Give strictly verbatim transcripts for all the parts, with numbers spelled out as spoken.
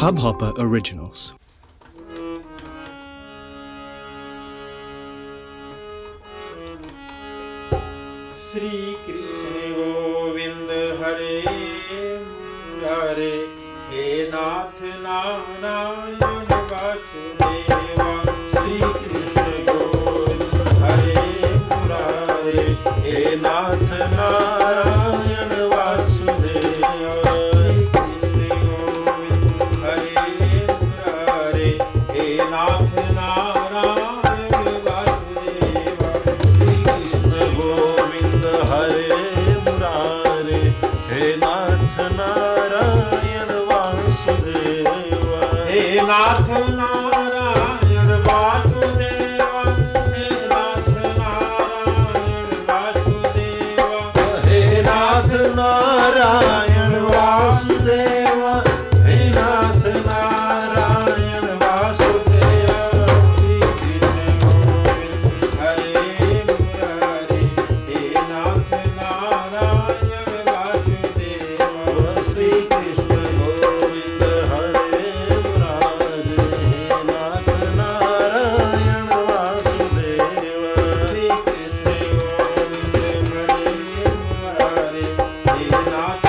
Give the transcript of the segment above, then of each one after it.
HubHopper Originals। Shri Krishna Govind Hare Hare, हे नाथ Narayan Vasudeva. Shri Krishna Govind Hare Hare, हे नाथ Narayan Vasudeva. नाथ Narayan Vasudeva, हे नाथ Narayan Vasudeva, हे नाथ Narayan Vasudeva, हे नाथ Narayan Vasudeva. Shri Krishna Govind Hare Hare, हे नाथ Narayan Vasudeva. Shri Krishna Govind हरे, नाथ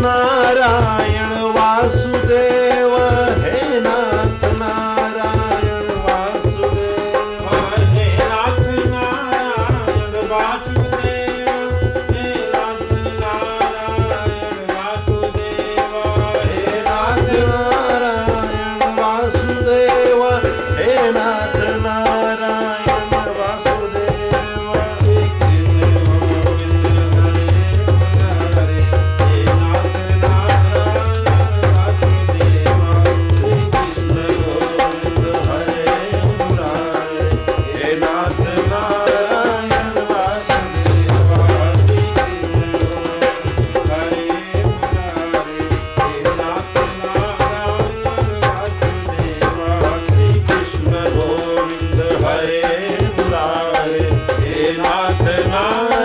Narayan Vasudev, हे नाथ Narayan Vasudev, हे नाथ Narayan Vasudev, हे नाथ Narayan Vasudev, हे नाथ Narayan Vasudev, हे नाथ Narayan.